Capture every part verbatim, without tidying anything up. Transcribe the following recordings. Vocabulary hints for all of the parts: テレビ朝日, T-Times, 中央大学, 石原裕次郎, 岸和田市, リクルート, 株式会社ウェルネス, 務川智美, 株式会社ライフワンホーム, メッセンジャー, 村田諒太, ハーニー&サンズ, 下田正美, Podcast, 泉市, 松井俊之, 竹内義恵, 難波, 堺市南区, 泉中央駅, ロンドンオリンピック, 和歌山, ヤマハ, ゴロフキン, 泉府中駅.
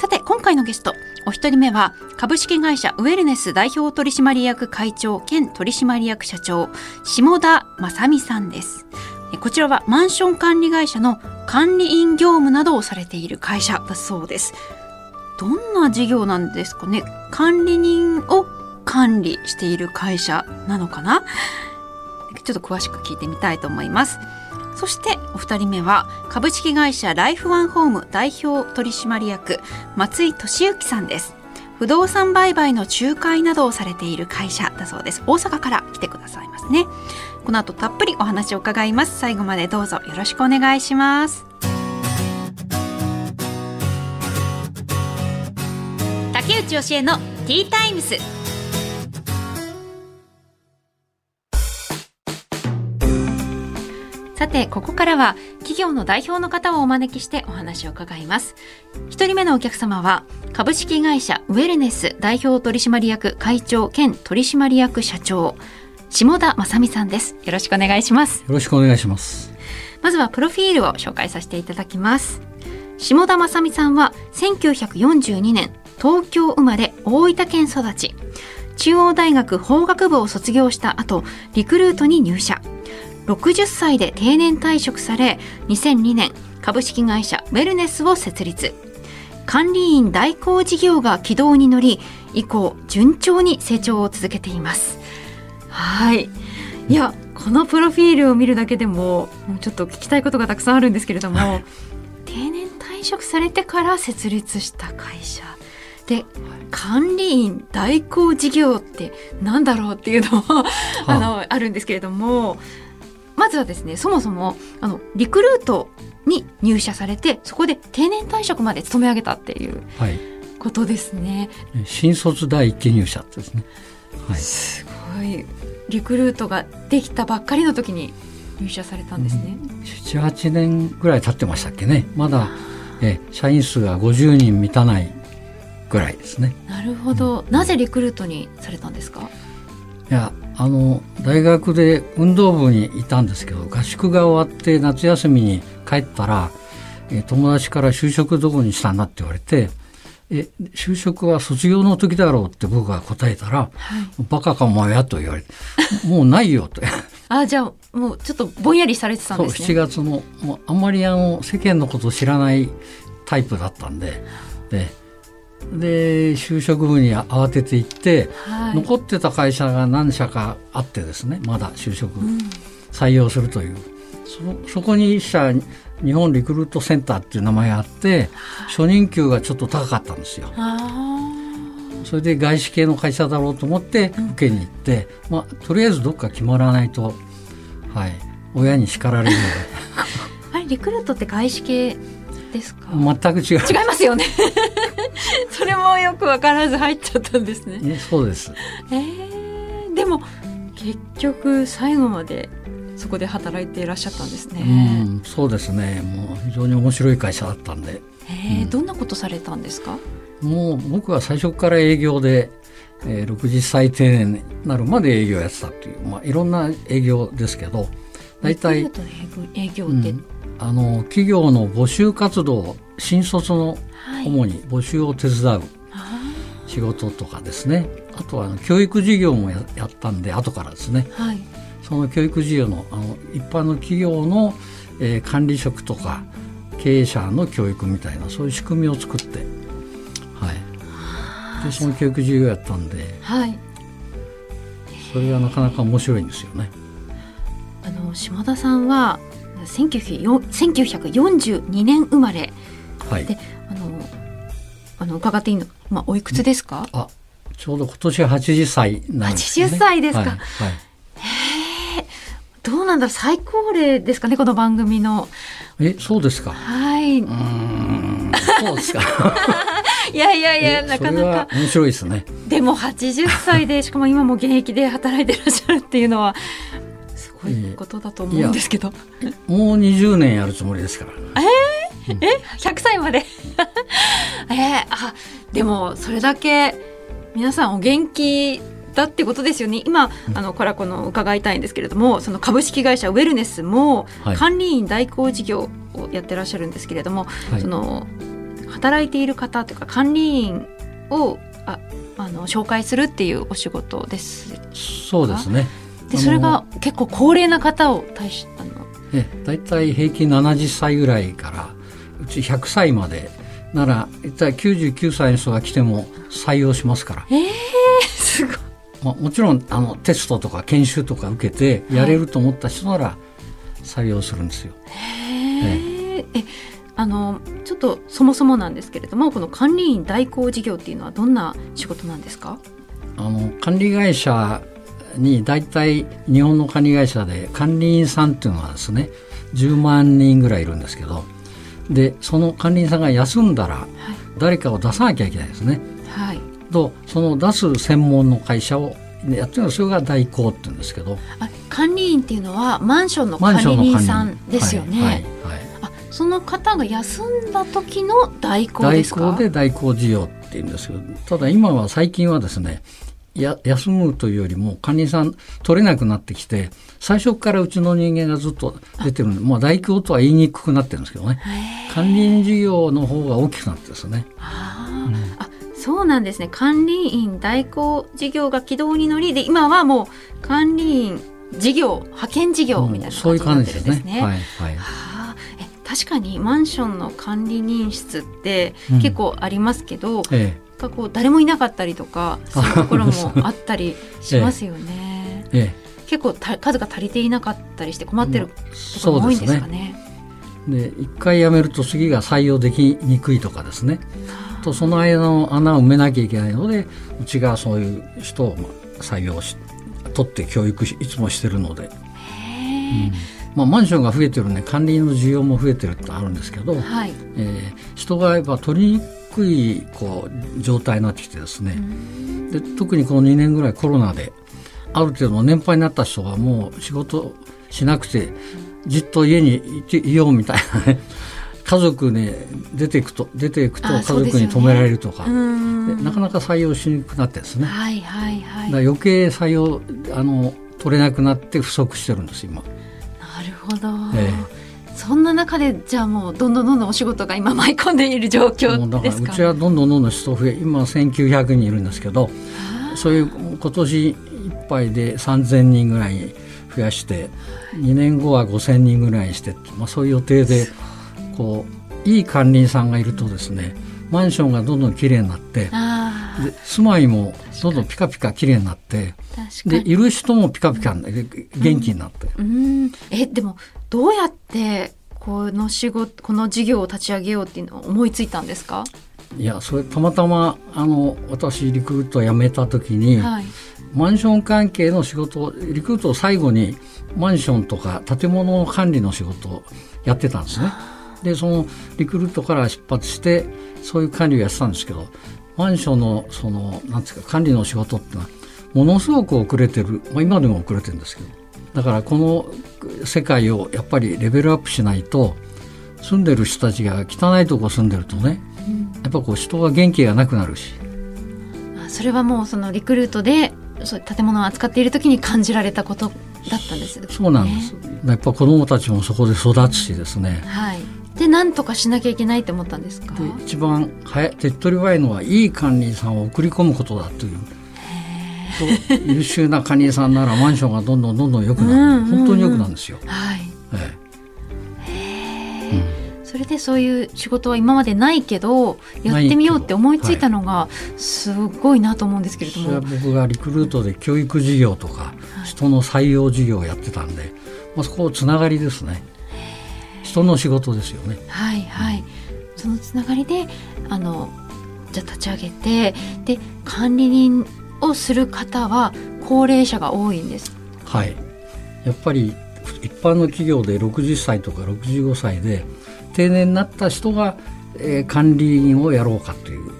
さて、今回のゲストお一人目は、株式会社ウェルネス代表取締役会長兼取締役社長、下田正美さんです。こちらはマンション管理会社の管理員業務などをされている会社だそうです。どんな事業なんですかね。管理人を管理している会社なのかな。ちょっと詳しく聞いてみたいと思います。そしてお二人目は、株式会社ライフワンホーム代表取締役、松井俊之さんです。不動産売買の仲介などをされている会社だそうです。大阪から来てくださいますね。この後たっぷりお話を伺います。最後までどうぞよろしくお願いします。竹内義恵のTタイムス。さて、ここからは企業の代表の方をお招きしてお話を伺います。一人目のお客様は、株式会社ウェルネス代表取締役会長兼取締役社長、下田正美さんです。よろしくお願いします。よろしくお願いします。まずはプロフィールを紹介させていただきます。下田正美さんはせんきゅうひゃくよんじゅうにねん東京生まれ、大分県育ち。中央大学法学部を卒業した後、リクルートに入社。ろくじゅっさいで定年退職され、にせんにねん株式会社ウェルネスを設立。管理員代行事業が軌道に乗り、以降順調に成長を続けています。はい、いや、このプロフィールを見るだけでもちょっと聞きたいことがたくさんあるんですけれども、はい、定年退職されてから設立した会社で、管理員代行事業ってなんだろうっていうのもあのあるんですけれども、まずはですね、そもそもあのリクルートに入社されて、そこで定年退職まで勤め上げたっていうことですね。はい、新卒第一期入社ですね。はい、すごい。リクルートができたばっかりの時に入社されたんですね。うん、ななはちねんぐらい経ってましたっけね。まだえ社員数がごじゅうにん満たないぐらいですね。なるほど。うん、なぜリクルートにされたんですか。いや、あの大学で運動部にいたんですけど、合宿が終わって夏休みに帰ったら、え友達から就職どこにしたんだって言われて、え就職は卒業の時だろうって僕が答えたら、はい、バカかお前やと言われて、もうないよとあ、じゃあもうちょっとぼんやりされてたんですね。そう、しちがつのもうあんまりあの世間のことを知らないタイプだったんで、でで就職部に慌てて行って、はい、残ってた会社が何社かあってですね、まだ就職採用するという、うん、そ, そこに一社、日本リクルートセンターっていう名前があって、初任給がちょっと高かったんですよ。それで外資系の会社だろうと思って受けに行って、うん、まあ、とりあえずどっか決まらないと、はい、親に叱られるのであれ、リクルートって外資系ですか。全く違う。違いますよねそれもよく分からず入っちゃったんですね。ね、そうです。えー、でも結局最後までそこで働いていらっしゃったんですね。うん、そうですね。もう非常に面白い会社だったんで。えーうん、どんなことされたんですか。もう僕は最初から営業で、えー、ろくじゅっさい定年になるまで営業やってたっていう、まあ、いろんな営業ですけど、大体営業って、うん、あの企業の募集活動、新卒の主に募集を手伝う仕事とかですね、あとは教育事業も や, やったんで後からですね、はい、その教育事業 の, あの一般の企業の、えー、管理職とか経営者の教育みたいな、そういう仕組みを作って、はい、でその教育事業やったんで、はい、それがなかなか面白いんですよね。あの下田さんはせんきゅうひゃくよんじゅうにねん生まれ、はい、であのあの伺っていいの、まあ、おいくつですか。あ、ちょうど今年はちじゅっさいなんですね。はちじゅっさいですか。はいはい、へ、どうなんだろう、最高齢ですかね、この番組の。え、そうですか。はい、うーん、そうですかいやいやいや、なかなか面白いですね。でもはちじゅっさいでしかも今も現役で働いてらっしゃるっていうのはすごいことだと思うんですけど、えー、もうにじゅうねんやるつもりですから。えー、えひゃくさいまでえー、あでもそれだけ皆さんお元気だってことですよね。今あのコラコの伺いたいんですけれども、その株式会社ウェルネスも管理員代行事業をやってらっしゃるんですけれども、はい、その働いている方というか管理員をああの紹介するっていうお仕事ですか。そうですね。でそれが結構高齢な方を対しあのえだいたい平均ななじゅっさいぐらいからうちひゃくさいまでならいったいきゅうじゅうきゅうさいの人が来ても採用しますから。えー、すごい。まあ、もちろんあのテストとか研修とか受けてやれると思った人なら採用するんですよ。へえ、えあのちょっとそもそもなんですけれども、この管理員代行事業っていうのはどんな仕事なんですか。あの管理会社に大体日本の管理会社で管理員さんっていうのはですねじゅうまんにんぐらいいるんですけど、でその管理員さんが休んだら誰かを出さなきゃいけないですね。はい、とその出す専門の会社をやってるの、それが代行って言うんですけど、あ管理員っていうのはマンションの管理員さんですよね。はいはいはい、あその方が休んだ時の代行ですか。代行で代行事業って言うんですけど、ただ今は最近はですねや休むというよりも管理員さん取れなくなってきて、最初からうちの人間がずっと出てるので、まあ、代行とは言いにくくなってるんですけどね。管理員事業の方が大きくなってですね。あ、うん、あそうなんですね。管理員代行事業が軌道に乗りで、今はもう管理員事業派遣事業みたいな感じになってるんですね。そういう感じですね。はいはい、はあ、え確かにマンションの管理人室って結構ありますけど、うんええ、こう誰もいなかったりとかそういうところもあったりしますよね。ええ、結構数が足りていなかったりして困ってることも多いんですかね。うん、そうですね。でいっかい辞めると次が採用できにくいとかですね、とその間の穴を埋めなきゃいけないので、うちがそういう人を採用し取って教育いつもしてるので、へ、うんまあ、マンションが増えてるんで管理の需要も増えてるってあるんですけど、はいえー、人がやっぱ取りにくいこう状態になってきてですね、うん、で特にこのにねんぐらいコロナである程度年配になった人がもう仕事しなくてじっと家にいていようみたいなね家族に出ていくと出ていくと家族に止められるとか、ね、なかなか採用しにくくなってですね、はいはいはい、だ余計採用あの取れなくなって不足してるんです今。なるほど、えー、そんな中でじゃあもうどんどんどんどんお仕事が今舞い込んでいる状況ですか。うちはどんどんどんどん人増え、今せんきゅうひゃくにんいるんですけど、そういう今年いっぱいでさんぜんにんぐらい増やしてにねんごはごせんにんぐらいして、まあ、そういう予定でこういい管理員さんがいるとですね、マンションがどんどんきれいになって、あで住まいもどんどんピカピカきれいになって、でいる人もピカピカ、うん、元気になって、うんうん、えでもどうやってこの仕事この事業を立ち上げようっていうのを思いついたんですか。いやそれたまたまあの私リクルートを辞めた時に、はい、マンション関係の仕事をリクルートを最後にマンションとか建物の管理の仕事をやってたんですね。でそのリクルートから出発してそういう管理をやってたんですけど、マンションのそのなんていうか管理の仕事ってのはものすごく遅れてる、まあ、今でも遅れてるんですけど、だからこの世界をやっぱりレベルアップしないと、住んでる人たちが汚いとこ住んでるとね、やっぱこう人が元気がなくなるし、うん、それはもうそのリクルートでそう建物を扱っている時に感じられたことだったんですよね。そうなんです。やっぱ子どもたちもそこで育つしですね、はい、で何とかしなきゃいけないと思ったんですか。で一番早手っ取り早いのはいい管理員さんを送り込むことだという、へと優秀な管理員さんならマンションがどんどんどんどん良くなる、うんうんうん、本当に良くなるんですよ。はいええへうん、それでそういう仕事は今までないけどやってみようって思いついたのがすごいなと思うんですけれども、はい、それは僕がリクルートで教育事業とか人の採用事業をやってたんで、まあ、そこをつながりですね、人の仕事ですよね。はいはい、うん、そのつながりであのじゃあ立ち上げて、で管理人をする方は高齢者が多いんです。はい、やっぱり一般の企業でろくじゅっさいとかろくじゅうごさいで定年になった人が、えー、管理員をやろうかという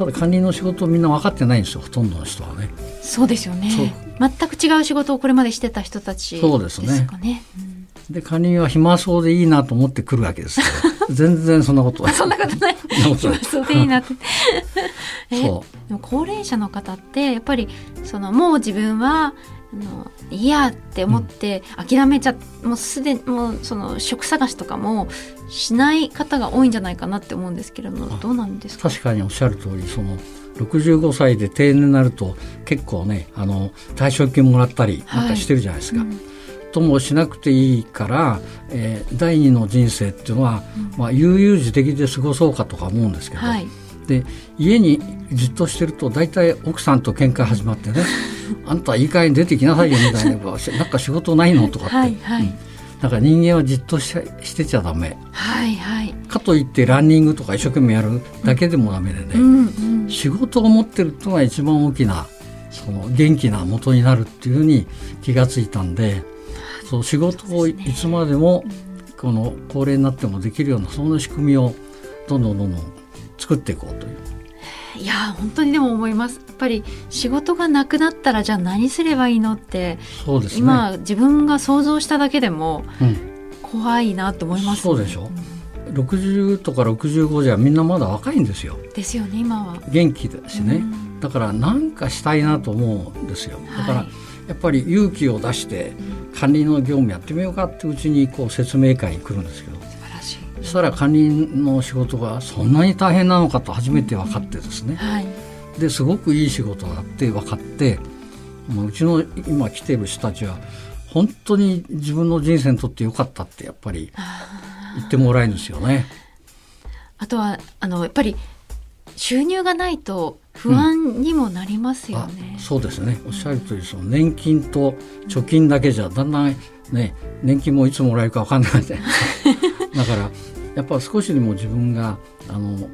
ただ管理の仕事をみんな分かってないんですよ、ほとんどの人はね。そうですよね。全く違う仕事をこれまでしてた人たちですかね。そうですね、うん、で管理は暇そうでいいなと思ってくるわけですよ全然そんなことはそんなことない暇そうでいいなってえそうでも高齢者の方ってやっぱりそのもう自分はあのいやって思って諦めちゃ、うん、もうすでにもうその職探しとかもしない方が多いんじゃないかなって思うんですけれども、どうなんですか。確かにおっしゃる通り、そのろくじゅうごさいで定年になると結構ね、あの退職金もらったりなんかしてるじゃないですか、はい、うん、ともしなくていいから、えー、第二の人生っていうのは、うん、まあ、悠々自適で過ごそうかとか思うんですけど、はい、で家にじっとしてると大体奥さんと喧嘩始まってねあんたいい加減出てきなさいよみたいななんか仕事ないのとかって、はいはい、うん、なんか人間はじっと し, してちゃダメ、はいはい、かといってランニングとか一生懸命やるだけでもダメでね、うんうんうん、仕事を持ってるというのが一番大きなその元気な元になるっていうふうに気がついたんで、そう仕事をいつまでもこの高齢になってもできるようなそんな仕組みをどんどんどんどん作っていこうという。いや本当にでも思います。やっぱり仕事がなくなったらじゃあ何すればいいのって、そうですね、今自分が想像しただけでも怖いなと思います、ね、うん、そうでしょ、うん、ろくじゅうとかろくじゅうごじゃみんなまだ若いんですよ。ですよね、今は元気だしね、うん、だから何かしたいなと思うんですよ。だからやっぱり勇気を出して管理の業務やってみようかってうちにこう説明会に来るんですけど、そしたら管理の仕事がそんなに大変なのかと初めて分かってですね、うん、はい、ですごくいい仕事だって分かって、うちの今来ている人たちは本当に自分の人生にとってよかったってやっぱり言ってもらえるんですよね。 あ, あとはあのやっぱり収入がないと不安にもなりますよね、うん、そうですね、おっしゃるとおり、その年金と貯金だけじゃだんだん、ね、年金もいつもらえるか分かんないでだからやっぱ少しでも自分があの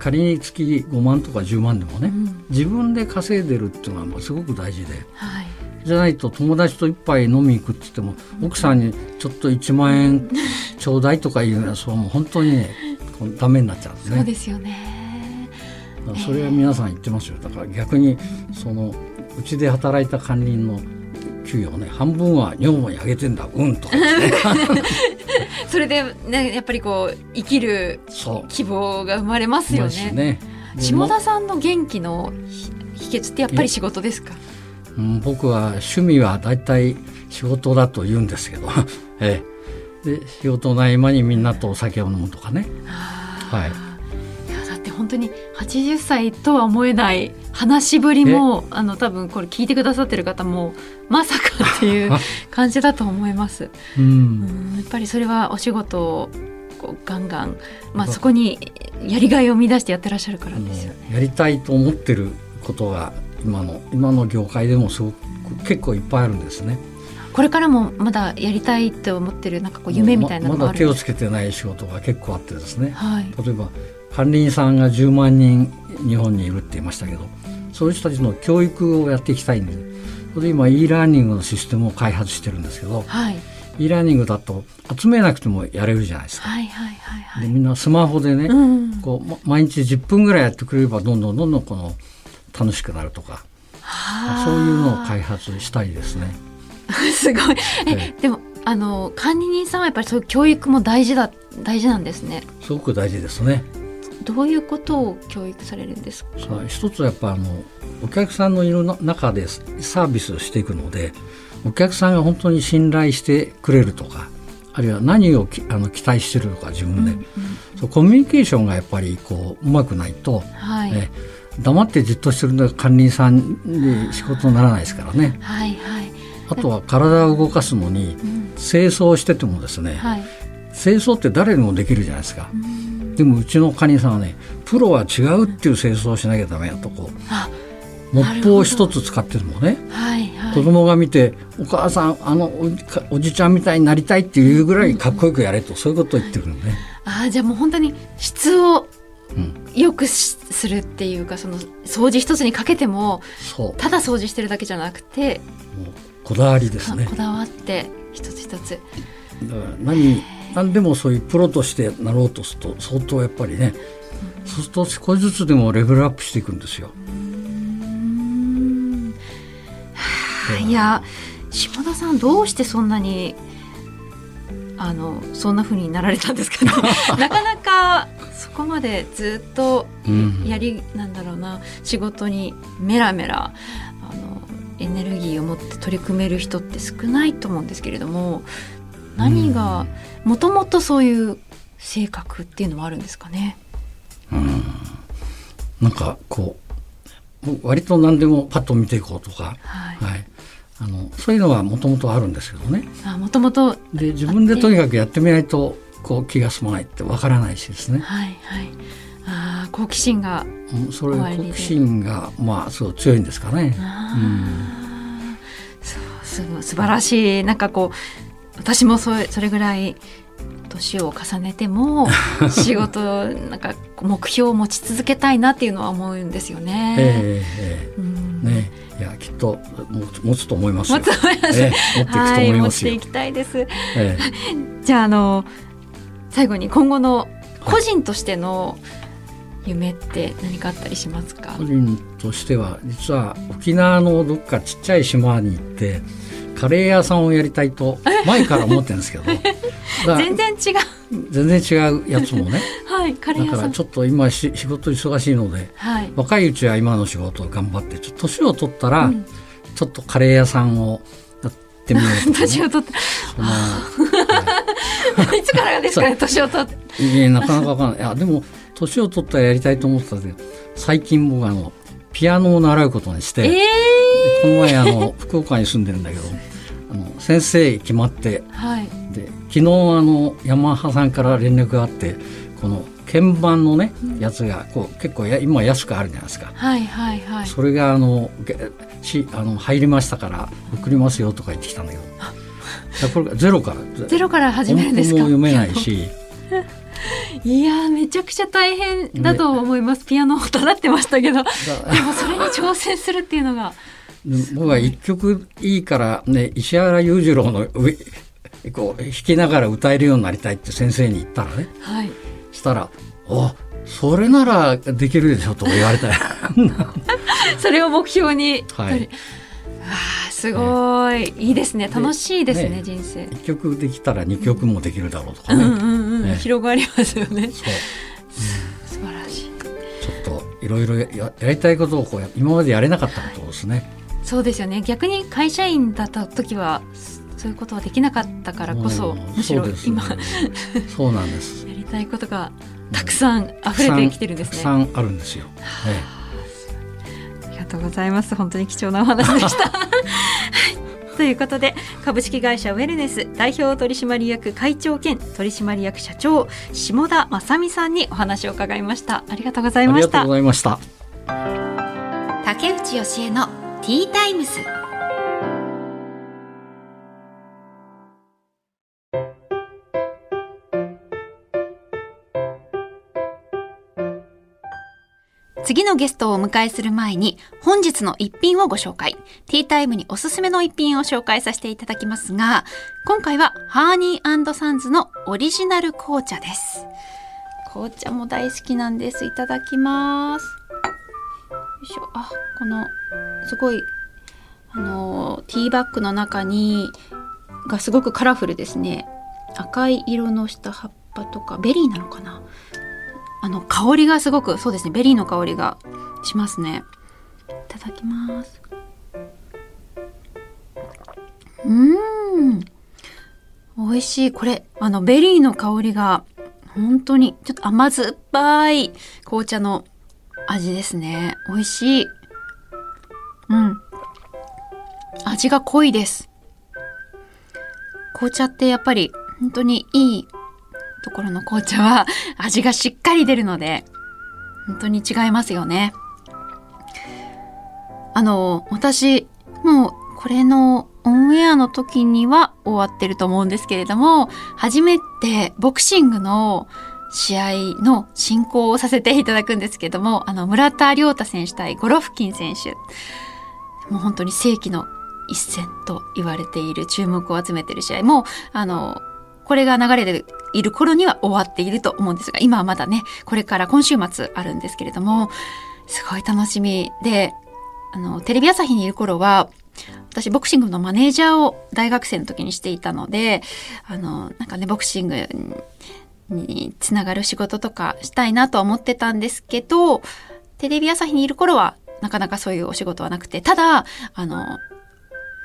仮に月ごまんとかじゅうまんでもね、うん、自分で稼いでるっていうのはすごく大事で、はい、じゃないと友達と一杯飲み行くって言っても、うん、奥さんにちょっといちまんえんちょうだいとかいうのはそうもう本当に、ね、ダメになっちゃうんですね。そうですよね、だからそれは皆さん言ってますよ。だから逆にそのうちで働いた管理の給与をね半分は女房にあげてんだうんとかそれで、ね、やっぱりこう生きる希望が生まれますよね。ね、下田さんの元気の秘訣ってやっぱり仕事ですか。うん、僕は趣味はだいたい仕事だと言うんですけど、ええ、で仕事の合間にみんなとお酒を飲むとかね。はい、いやだって本当にはちじゅっさいとは思えない話しぶりもあの多分これ聞いてくださってる方もまさかっていう感じだと思います、うん、うん、やっぱりそれはお仕事をこうガンガン、まあ、そこにやりがいを見出してやってらっしゃるからですよね。やりたいと思ってることが今の今の業界でもすごく結構いっぱいあるんですね。これからもまだやりたいと思ってるなんかこう夢みたいなのがあるんですか。まだ手をつけてない仕事が結構あってですね、はい、例えば管理員さんがじゅうまんにん日本にいるって言いましたけど、そういう人たちの教育をやっていきたいんで、それで今 e ラーニングのシステムを開発してるんですけど、はい、e ラーニングだと集めなくてもやれるじゃないですか、はいはいはいはい、でみんなスマホでね、うん、こう毎日じゅっぷんぐらいやってくれればどんどんどんどんこの楽しくなるとか、そういうのを開発したいですねすごいえ、はい、でもあの管理人さんはやっぱりそういう教育も大事だ大事なんですね。すごく大事ですね。どういうことを教育されるんですか。一つはやっぱあのお客さんのいる中でサービスをしていくので、お客さんが本当に信頼してくれるとか、あるいは何をきあの期待してるのか自分で、うんうんうん、そうコミュニケーションがやっぱりこううまくないと、はい、ね、黙ってじっとしてるのが管理さんに仕事にならないですからね、はいはい、あとは体を動かすのに、うん、清掃しててもですね、はい、清掃って誰にもできるじゃないですか、うん、でもうちの管理さんはね、プロは違うっていう清掃をしなきゃダメやとこうモップを一つ使ってるのね、はいはい、子供が見てお母さんあの お, おじちゃんみたいになりたいっていうぐらいかっこよくやれと、うんうん、そういうことを言ってるのね。あ、じゃあもう本当に質をよくするっていうか、その掃除一つにかけても、うん、ただ掃除してるだけじゃなくてもうこだわりですね。こだわって一つ一つだから何何でもそういうプロとしてなろうとすると相当やっぱりね、そうすると少しずつでもレベルアップしていくんですよ。うーん、はあ、いや下田さんどうしてそんなにあのそんな風になられたんですかねなかなかそこまでずっとやり、うん、なんだろうな、仕事にメラメラあのエネルギーを持って取り組める人って少ないと思うんですけれども、何がもともとそういう性格っていうのもあるんですかね。うん、なんかこう割と何でもパッと見ていこうとか、はいはい、あのそういうのはもともとあるんですけどね。あ、もともとで自分でとにかくやってみないとこう気が済まないってわからないしですね、はいはい、あ、好奇心が、うん、それ好奇心がまあすごい強いんですかね。あ、うん、そうすごい素晴らしい。なんかこう私もそれ、それぐらい年を重ねても仕事なんか目標を持ち続けたいなっていうのは思うんですよね。ええええ、うん、ね、いやきっと持つと思いますよ。持つと思います、ええ、持っていくと思いますよ。はい、持っていきたいです。ええ、じゃあ、あの最後に今後の個人としての夢って何かあったりしますか？個人としては実は沖縄のどっかちっちゃい島に行ってカレー屋さんをやりたいと前から思ってるんですけど全然違う全然違うやつもね、はい、カレー屋さんだからちょっと今し仕事忙しいので、はい、若いうちは今の仕事を頑張ってちょっと年を取ったら、うん、ちょっとカレー屋さんをやってみようと、ね、年を取ったその、はい、いつからですかね年を取っていやなかなかわからない。いやでも年を取ったらやりたいと思ってたんで最近僕あのピアノを習うことにして、えー、この前あの福岡に住んでるんだけどあの先生決まって、はい、で昨日あのヤマハさんから連絡があってこの鍵盤のね、うん、やつがこう結構や今安くあるじゃないですか、はいはいはい、それがあのしあの入りましたから送りますよとか言ってきたんだけどだこれゼロからゼロから始めるんですか。音符も読めないしいやめちゃくちゃ大変だと思います、ね、ピアノを習ってましたけどでもそれに挑戦するっていうのが僕は一曲いいから、ね、石原裕次郎の上こう弾きながら歌えるようになりたいって先生に言ったらね、はい、したらおそれならできるでしょと言われたよそれを目標に、はい、あすごい、ね、いいですね楽しいです ね, ね人生いっきょくできたらにきょくもできるだろうとかね、うんうんうんね、広がりますよね。そう、うん、素晴らしい。ちょっといろいろ や, やりたいことをこう今までやれなかったことですね、はいそうですよね。逆に会社員だった時はそういうことはできなかったからこそ、うん、むしろ今そうです、ね、そうなんですやりたいことがたくさん溢れてきてるんですね。たくさんあるんですよ、はい、ありがとうございます。本当に貴重なお話でした、はい、ということで株式会社ウェルネス代表取締役会長兼取締役社長下田正美さんにお話を伺いました。ありがとうございました。ありがとうございました。竹内義恵のT-Times。次のゲストをお迎えする前に本日の一品をご紹介。T-Timeにおすすめの一品を紹介させていただきますが、今回はハーニー&サンズのオリジナル紅茶です。紅茶も大好きなんです。いただきます。よいしょ。あ、このすごいあのティーバッグの中にがすごくカラフルですね。赤い色のした葉っぱとかベリーなのかな。あの香りがすごくそうですねベリーの香りがしますね。いただきます。うーん美味しい。これあのベリーの香りが本当にちょっと甘酸っぱい紅茶の味ですね。美味しい。うん、味が濃いです。紅茶ってやっぱり本当にいいところの紅茶は味がしっかり出るので本当に違いますよね。あの私もうこれのオンエアの時には終わってると思うんですけれども初めてボクシングの試合の進行をさせていただくんですけどもあの村田諒太選手対ゴロフキン選手もう本当に世紀の一戦と言われている注目を集めている試合もあのこれが流れている頃には終わっていると思うんですが、今はまだね、これから今週末あるんですけれども、すごい楽しみで、あのテレビ朝日にいる頃は私ボクシングのマネージャーを大学生の時にしていたので、あのなんかねボクシングにつながる仕事とかしたいなとは思ってたんですけど、テレビ朝日にいる頃はなかなかそういうお仕事はなくて、ただあの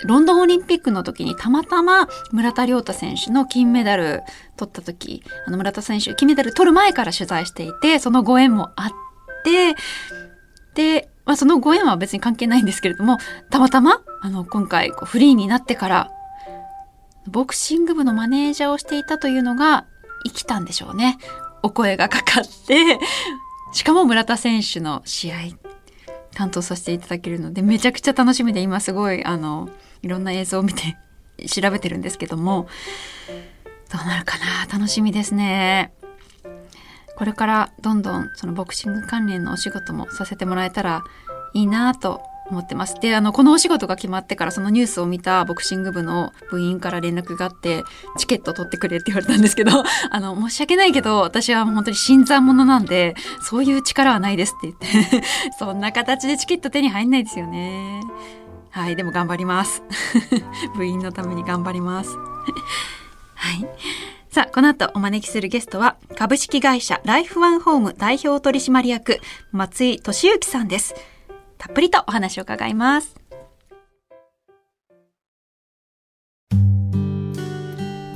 ロンドンオリンピックの時にたまたま村田諒太選手の金メダル取った時、あの村田選手金メダル取る前から取材していて、そのご縁もあって、で、まあ、そのご縁は別に関係ないんですけれども、たまたまあの今回こうフリーになってからボクシング部のマネージャーをしていたというのが生きたんでしょうね。お声がかかって、しかも村田選手の試合担当させていただけるのでめちゃくちゃ楽しみで、今すごいあのいろんな映像を見て調べてるんですけども、どうなるかな、楽しみですね。これからどんどんそのボクシング関連のお仕事もさせてもらえたらいいなと思ってます。で、あのこのお仕事が決まってからそのニュースを見たボクシング部の部員から連絡があって、チケット取ってくれって言われたんですけど、あの申し訳ないけど私はもう本当に新参者なんでそういう力はないですって言ってそんな形でチケット手に入んないですよね。はい、でも頑張ります部員のために頑張りますはい。さあ、この後お招きするゲストは株式会社ライフワンホーム代表取締役松井俊之さんです。たっぷりとお話を伺います。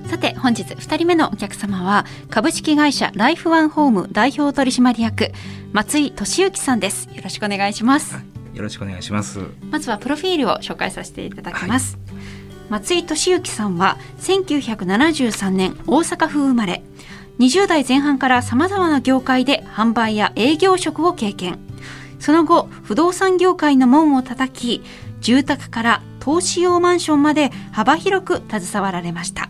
さて、本日ふたりめのお客様は株式会社ライフワンホーム代表取締役松井俊之さんです。よろしくお願いします。よろしくお願いします。まずはプロフィールを紹介させていただきます。はい、松井俊之さんはせんきゅうひゃくななじゅうさんねん大阪府生まれ、にじゅうだいぜん半からさまざまな業界で販売や営業職を経験、その後不動産業界の門を叩き、住宅から投資用マンションまで幅広く携わられました。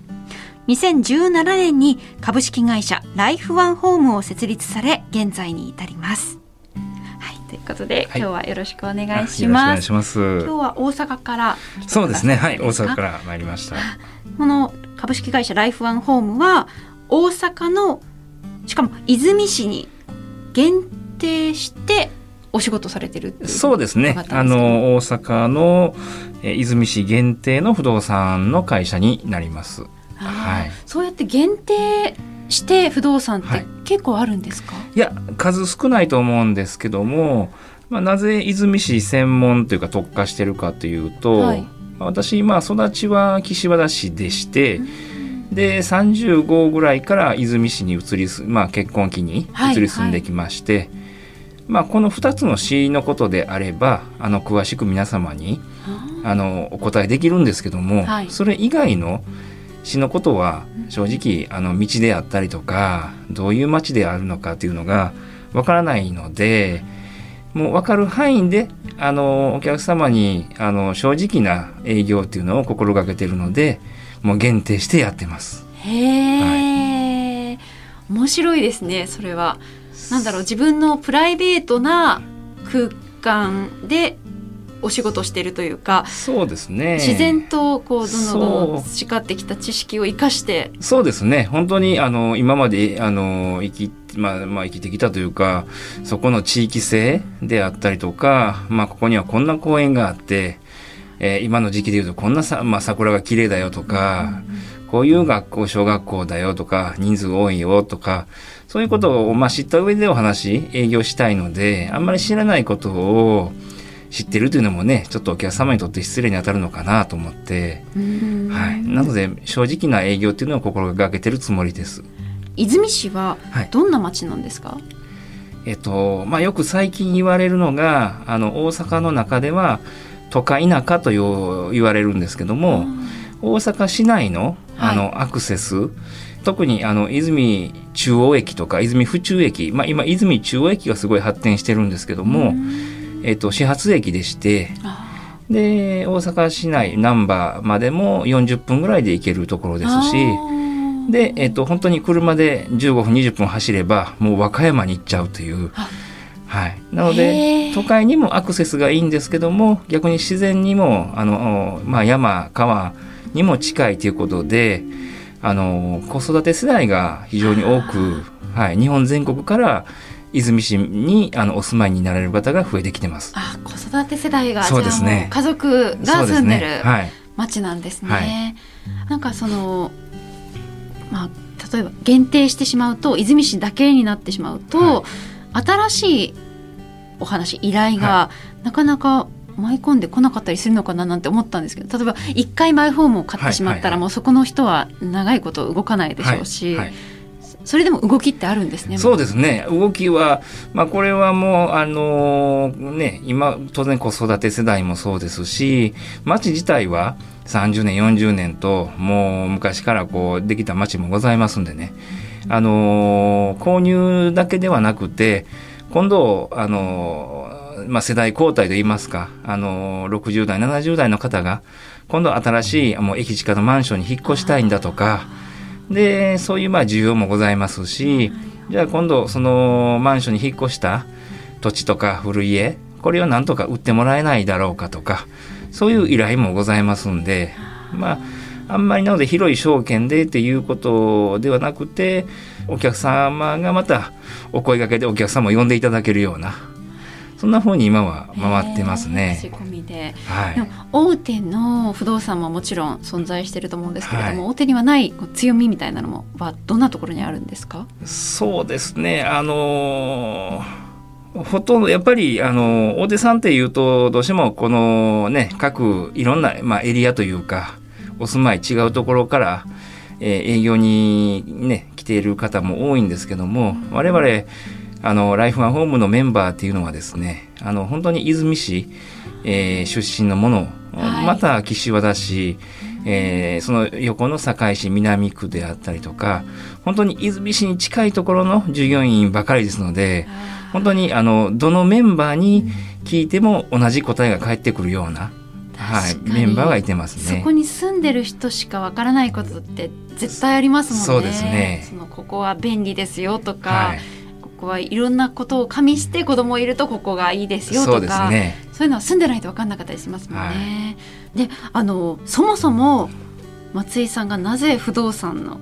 にせんじゅうななねんに株式会社ライフワンホームを設立され、現在に至ります。はい、ということで、はい、今日はよろしくお願いします。今日は大阪から来てくださいですか？そうですね、はい、大阪から参りました。この株式会社ライフワンホームは大阪の、しかも泉市に限定してお仕事されてるっていう。そうですね、あの大阪の、えー、泉市限定の不動産の会社になります。はい、そうやって限定して不動産って結構あるんですか？はい、いや数少ないと思うんですけども、まあ、なぜ泉市専門というか特化してるかというと、はい、私、まあ、育ちは岸和田市でして、うん、でさんじゅうごぐらいから泉市に移り、まあ、結婚期に移り住んできまして、はいはい、まあ、このふたつの市のことであればあの詳しく皆様にあのお答えできるんですけども、はい、それ以外の市のことは正直あの道であったりとかどういう町であるのかというのがわからないので、もう分かる範囲であのお客様にあの正直な営業というのを心がけているので、もう限定してやってます。へー、はい、面白いですね。それはなんだろう、自分のプライベートな空間でお仕事してるというか。そうですね、自然とこうどんどんどん培ってきた知識を生かして。そうですね、本当にあの今まであの生き、まあまあ、生きてきたというか、そこの地域性であったりとか、まあ、ここにはこんな公園があって、えー、今の時期でいうとこんなさ、まあ、桜が綺麗だよとか、うん、こういう学校小学校だよとか人数多いよとか、そういうことを、まあ、知った上でお話営業したいので、あんまり知らないことを知ってるというのもね、ちょっとお客様にとって失礼に当たるのかなと思って、はい、なので正直な営業というのを心がけてるつもりです。泉市はどんな町なんですか？はい、えっとまあ、よく最近言われるのがあの大阪の中では都か田舎と言われるんですけども、大阪市内の、 あの、はい、アクセス、特にあの泉中央駅とか泉府中駅、まあ、今泉中央駅がすごい発展してるんですけども、えっと、始発駅でして、で大阪市内難波までもよんじゅっぷんぐらいで行けるところですし、で、えっと、本当に車でじゅうごふんにじゅっぷん走ればもう和歌山に行っちゃうという、はい、なので都会にもアクセスがいいんですけども、逆に自然にもあの、まあ、山川にも近いということで、あの子育て世代が非常に多く、はい、日本全国から出水市にあのお住まいになられる方が増えてきてます。あ、子育て世代が、そうですね、じゃあもう家族が住んでる町なんですね。そうですね、はい、なんかその、まあ、例えば限定してしまうと出水市だけになってしまうと、はい、新しいお話依頼がなかなか舞い込んでこなかったりするのかななんて思ったんですけど、例えば一回マイホームを買ってしまったら、はいはいはい、もうそこの人は長いこと動かないでしょうし、はいはい、それでも動きってあるんですね。そうですね、動きは、まあ、これはもう、あのーね、今当然子育て世代もそうですし、町自体はさんじゅうねんよんじゅうねんともう昔からこうできた町もございますんでね、あのー、購入だけではなくて今度、あのーまあ、世代交代といいますか、あのー、ろくじゅうだいななじゅうだいの方が今度新しいもう駅近のマンションに引っ越したいんだとかで、そういうまあ需要もございますし、じゃあ今度そのマンションに引っ越した土地とか古い家、これをなんとか売ってもらえないだろうかとか、そういう依頼もございますんで、まああんまりなので広い証券でっていうことではなくて、お客様がまたお声掛けでお客様を呼んでいただけるような、そんな風に今は回ってますね。仕込みで、はい、でも大手の不動産ももちろん存在していると思うんですけれども、はい、大手にはない強みみたいなのはどんなところにあるんですか？そうですね、あのー、ほとんどやっぱり、あのー、大手さんっていうとどうしてもこの、ね、各いろんな、まあ、エリアというかお住まい違うところから、えー、営業に、ね、来ている方も多いんですけども、うん、我々あのライフワンホームのメンバーっていうのはですね、あの本当に出水市、えー、出身のもの、はい、また岸和田市、えー、その横の堺市南区であったりとか、本当に出水市に近いところの従業員ばかりですので、本当にあのどのメンバーに聞いても同じ答えが返ってくるような、はい、メンバーがいてますね。そこに住んでる人しかわからないことって絶対ありますもんね。そうですね、そのここは便利ですよとか、はい、ここはいろんなことを加味して子供いるとここがいいですよとか、 そうですね、そういうのは住んでないと分かんなかったりしますもんね、はい、で、あのそもそも松井さんがなぜ不動産の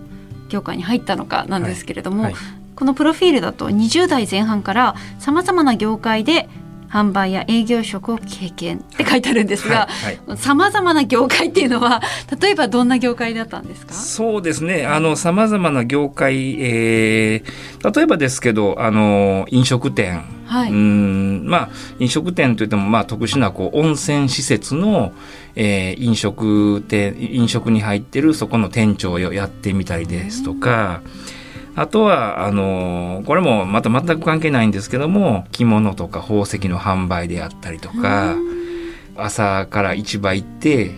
業界に入ったのかなんですけれども、はいはい、このプロフィールだとにじゅうだいぜんはんからさまざまな業界で販売や営業職を経験って書いてあるんですが、さまざまな業界っていうのは例えばどんな業界だったんですか？そうですね、さまざまな業界、えー、例えばですけど、あの飲食店、はい、うん、まあ、飲食店といっても、まあ、特殊なこう温泉施設の、えー、飲食店、飲食に入ってるそこの店長をやってみたりですとか、あとはあのこれもまた全く関係ないんですけども、着物とか宝石の販売であったりとか、朝から市場行って、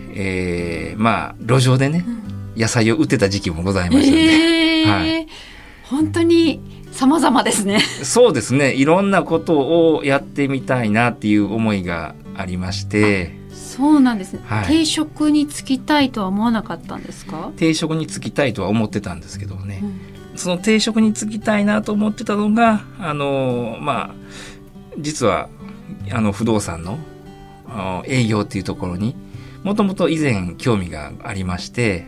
えー、まあ路上でね、うん、野菜を売ってた時期もございましたね、えーはい、本当に様々ですね。そうですね、いろんなことをやってみたいなっていう思いがありまして。そうなんですね、はい、定職に就きたいとは思わなかったんですか？定職に就きたいとは思ってたんですけどね、うん、その定職に就きたいなと思ってたのが、あの、まあ、実はあの不動産の営業っていうところにもともと以前興味がありまして、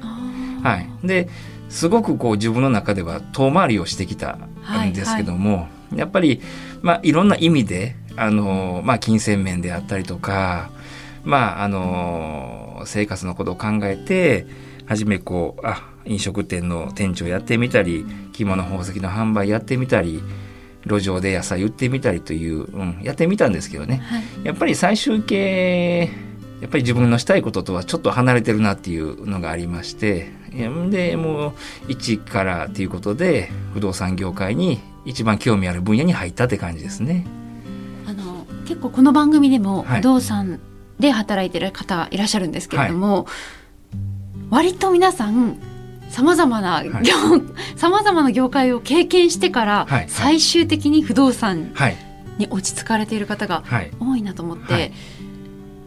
はい、ですごくこう自分の中では遠回りをしてきたんですけども、はいはい、やっぱり、まあ、いろんな意味であの、まあ、金銭面であったりとか、まあ、あの生活のことを考えて、はじめこうあ飲食店の店長やってみたり、着物宝石の販売やってみたり、路上で野菜売ってみたりという、うん、やってみたんですけどね、はい、やっぱり最終形やっぱり自分のしたいこととはちょっと離れてるなっていうのがありまして、でもう一からということで不動産業界に一番興味ある分野に入ったって感じですね。あの結構この番組でも不動産で働いてる方がいらっしゃるんですけれども、はい、割と皆さんさまざまな業界を経験してから、はいはい、最終的に不動産に落ち着かれている方が多いなと思って、はいはい、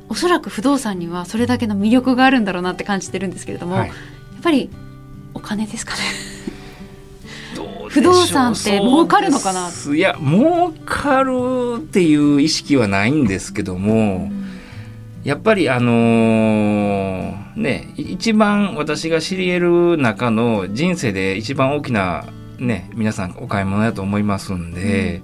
おそらく不動産にはそれだけの魅力があるんだろうなって感じてるんですけれども、はい、やっぱりお金ですかね。どうでしょう、不動産って儲かるのかな。いや、儲かるっていう意識はないんですけども、うん、やっぱりあのー、ね、一番私が知り得る中の人生で一番大きなね、皆さんお買い物だと思いますんで、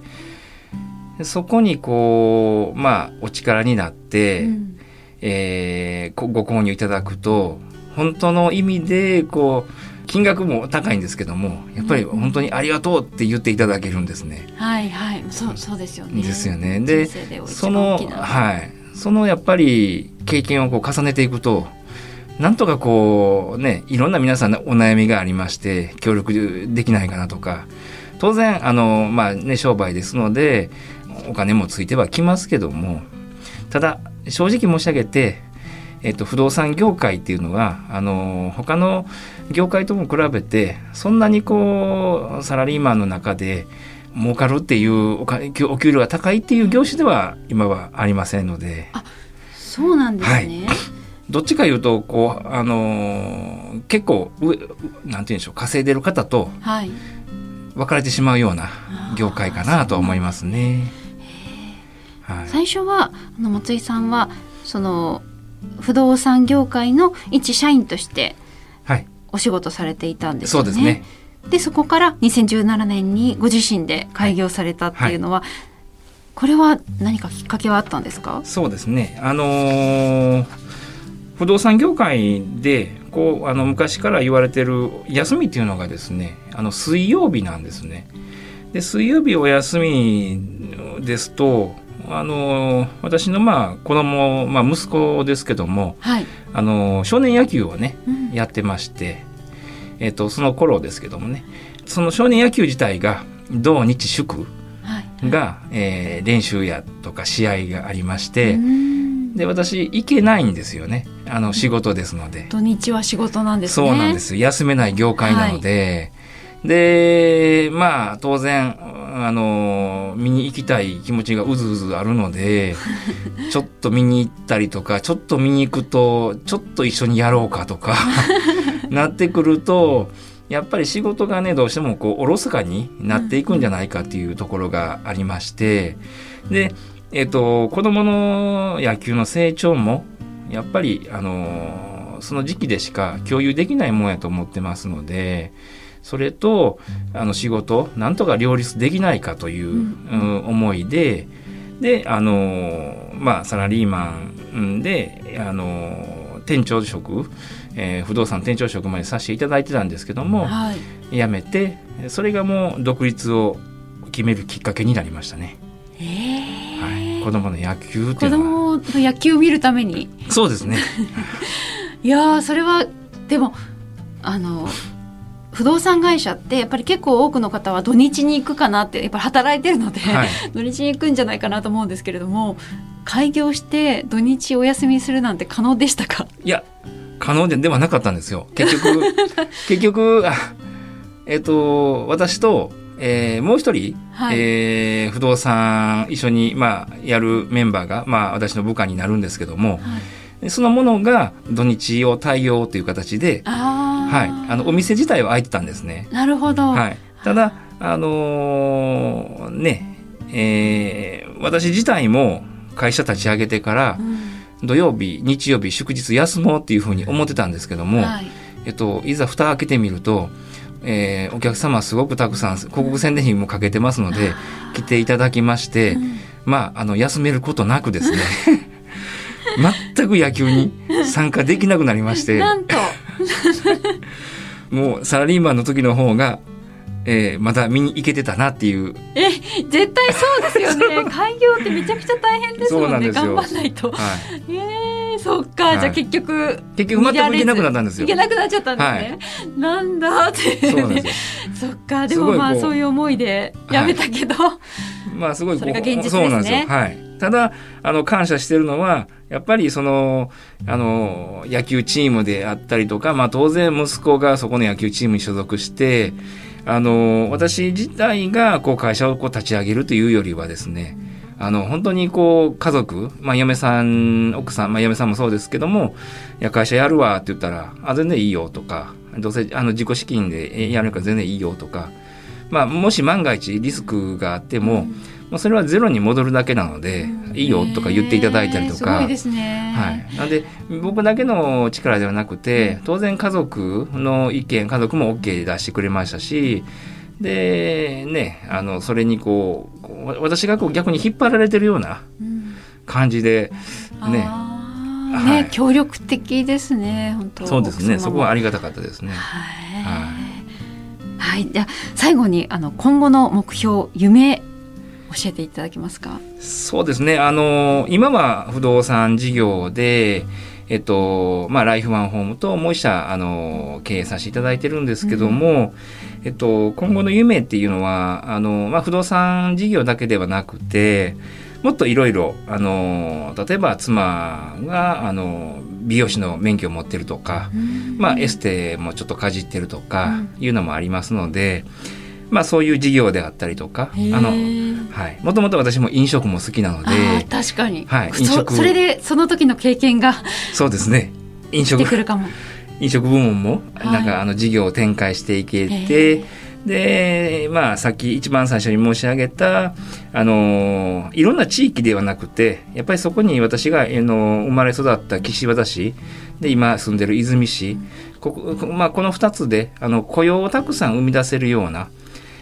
うん、そこにこう、まあ、お力になって、うん、えー、ご購入いただくと、本当の意味でこう金額も高いんですけども、やっぱり本当にありがとうって言っていただけるんですね。うん、はいはい、そう、そうですよね。ですよね。で、その、はい、そのやっぱり経験をこう重ねていくと、なんとかこうね、いろんな皆さんのお悩みがありまして協力できないかなとか、当然あのまあね、商売ですのでお金もついてはきますけども、ただ正直申し上げて、えっと、不動産業界っていうのはあの他の業界とも比べてそんなにこうサラリーマンの中で儲かるっていう お, お給料が高いっていう業種では今はありませんので。あ、そうなんですね。はい、どっちかいうとこう、あのー、結構上、なんていうんでしょう、稼いでる方と分かれてしまうような業界かなと思いますね。はい、最初はあの松井さんはその不動産業界の一社員としてお仕事されていたんですよね。はい、そうですね。でそこからにせんじゅうななねんにご自身で開業されたっていうのは、はいはい、これは何かきっかけはあったんですか？そうですね、あのー、不動産業界でこうあの昔から言われてる休みっていうのがですね、あの水曜日なんですね。で水曜日お休みですと、あのー、私のまあ子供、まあ、息子ですけども、はい、あのー、少年野球をね、うん、やってまして、えー、とその頃ですけどもね、その少年野球自体が土日祝が、はい、えー、練習やとか試合がありまして、で私行けないんですよね、あの仕事ですので。土日は仕事なんですね。そうなんです、休めない業界なので、はい、でまあ当然あの見に行きたい気持ちがうずうずあるのでちょっと見に行ったりとか、ちょっと見に行くとちょっと一緒にやろうかとかなってくると、やっぱり仕事がねどうしてもこうおろそかになっていくんじゃないかっていうところがありまして、うん、で、えーと、子どもの野球の成長もやっぱり、あのー、その時期でしか共有できないもんやと思ってますので、それとあの仕事なんとか両立できないかという、うんうん、思いで、で、あのー、まあサラリーマンで、あのー、店長職、えー、不動産店長職までさせていただいてたんですけども、はい、辞めて、それがもう独立を決めるきっかけになりましたね。えーはい、子供の野球っていうのは、子供の野球を見るために。そうですねいや、それはでもあの不動産会社ってやっぱり結構多くの方は土日に行くかなって、やっぱり働いてるので、はい、土日に行くんじゃないかなと思うんですけれども、開業して土日お休みするなんて可能でしたか？いや、可能ではなかったんですよ。結局結局えっと私と、えー、もう一人、はい、えー、不動産一緒に、まあ、やるメンバーが、まあ、私の部下になるんですけども、はい、そのものが土日を対応という形で、あ、はい、あのお店自体は開いてたんですね。なるほど。はい、ただあのー、ね、えー、私自体も会社立ち上げてから、うん、土曜日日曜日祝日休もうっていうふうに思ってたんですけども、はい、えっと、いざ蓋開けてみると、えー、お客様すごくたくさん、広告宣伝費もかけてますので、うん、来ていただきまして、うん、まあ、あの休めることなくですね全く野球に参加できなくなりましてなんともうサラリーマンの時の方が、えー、まだ見に行けてたなっていう。え、絶対そうですよね開業ってめちゃくちゃ大変ですもんね。そうなんですよ、頑張んないと、はい、えー、そっか、はい、じゃあ結局結局全く行けなくなったんですよ。行けなくなっちゃったんですね、はい、なんだってそうなんですよそっか、でもまあそういう思いでやめたけど、はい、まあすごいそれが現実ですね。そうなんですよ、はい、ただあの感謝してるのはやっぱりそのあの野球チームであったりとか、まあ、当然息子がそこの野球チームに所属して、うん、あの私自体がこう会社をこう立ち上げるというよりはですね、あの本当にこう家族、まあ、嫁さん奥さん、まあ、嫁さんもそうですけども、いや会社やるわって言ったら、あ全然いいよとか、どうせあの自己資金でやるから全然いいよとか、まあ、もし万が一リスクがあっても、うん、もうそれはゼロに戻るだけなので、うん、いいよとか言っていただいたりとか、すごいですね、はい、なので僕だけの力ではなくて、当然家族の意見、家族も OK 出してくれましたし、でね、あのそれにこう私がこう逆に引っ張られてるような感じでね、うんね、はい、協力的ですね、本当。そうですね、そこはありがたかったですね。はい、はいはい、じゃあ最後にあの今後の目標、夢教えていただけますか。そうですね、あの今は不動産事業で、えっとまあ、ライフワンホームともう一社あの経営させていただいてるんですけども、うん、えっと、今後の夢っていうのはあの、まあ、不動産事業だけではなくて、もっといろいろ、あの例えば妻があの美容師の免許を持ってるとか、うん、まあ、エステもちょっとかじってるとかいうのもありますので、うん、まあ、そういう事業であったりとか、あの、はい、もともと私も飲食も好きなので、あ、確かに、はい、飲食 そ, それでその時の経験がそうですね、飲食くるかも、飲食部門もなんか、はい、あの事業を展開していけて。で、まあ、さっき一番最初に申し上げた、あのいろんな地域ではなくて、やっぱりそこに私が、あの生まれ育った岸和田市で今住んでる出水市、ここ、まあ、このふたつであの雇用をたくさん生み出せるような、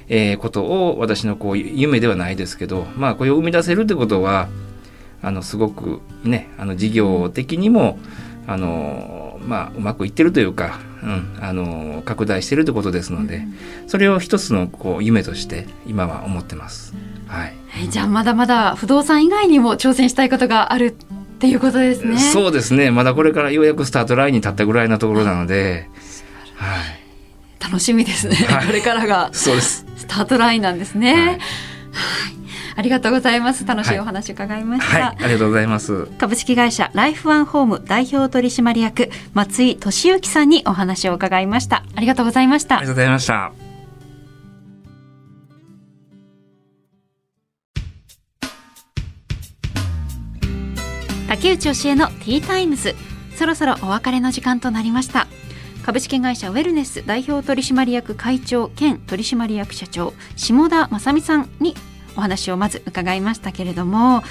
えー、ことを私のこう夢ではないですけど、まあ、雇用を生み出せるってことはあのすごくね、あの事業的にもあの、まあ、うまくいってるというか、うん、あの拡大しているということですので、うん、それを一つのこう夢として今は思ってます、はい、じゃあまだまだ不動産以外にも挑戦したいことがあるっていうことですね。そうですね、まだこれからようやくスタートラインに立ったぐらいのところなので、はいはい、楽しみですね、はい、これからがそうですスタートラインなんですね、はいはい、ありがとうございます。楽しいお話伺いました、はいはい、ありがとうございます。株式会社ライフワンホーム代表取締役松井俊之さんにお話を伺いました。ありがとうございました。ありがとうございました。竹内芳恵の T-Times、 そろそろお別れの時間となりました。株式会社ウェルネス代表取締役会長兼取締役社長下田正美さんにお話をまず伺いましたけれども、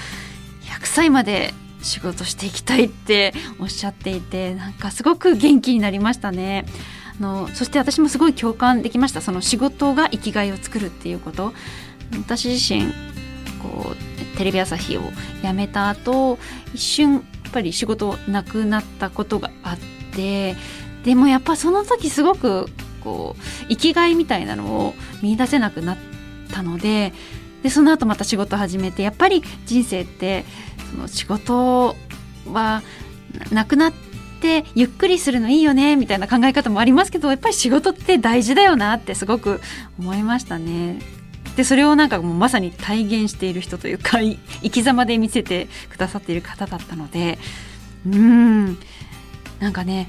ひゃくさいまで仕事していきたいっておっしゃっていて、なんかすごく元気になりましたね。あのそして私もすごい共感できました。その仕事が生きがいを作るっていうこと、私自身こうテレビ朝日を辞めた後、一瞬やっぱり仕事なくなったことがあって、でもやっぱその時すごくこう生きがいみたいなのを見出せなくなったので、でその後また仕事始めて、やっぱり人生ってその仕事はなくなってゆっくりするのいいよねみたいな考え方もありますけど、やっぱり仕事って大事だよなってすごく思いましたね。でそれをなんかもうまさに体現している人というか、生き様で見せてくださっている方だったので、うーん、なんかね、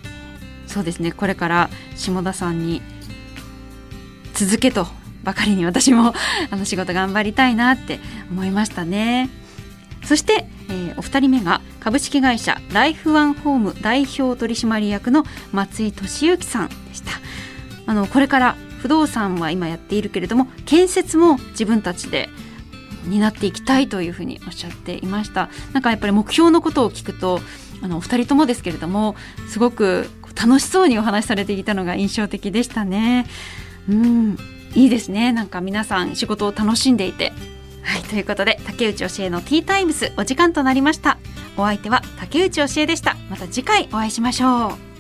そうですね、これから下田さんに続けとばかりに私もあの仕事頑張りたいなって思いましたね。そして、えー、お二人目が株式会社ライフワンホーム代表取締役の松井俊之さんでした。あのこれから不動産は今やっているけれども、建設も自分たちで担っていきたいというふうにおっしゃっていました。なんかやっぱり目標のことを聞くと、あのお二人ともですけれども、すごく楽しそうにお話しされていたのが印象的でしたね。うん、いいですね。なんか皆さん仕事を楽しんでいて、はい、ということで竹内芳恵の T タイムズ、お時間となりました。お相手は竹内芳恵でした。また次回お会いしましょう。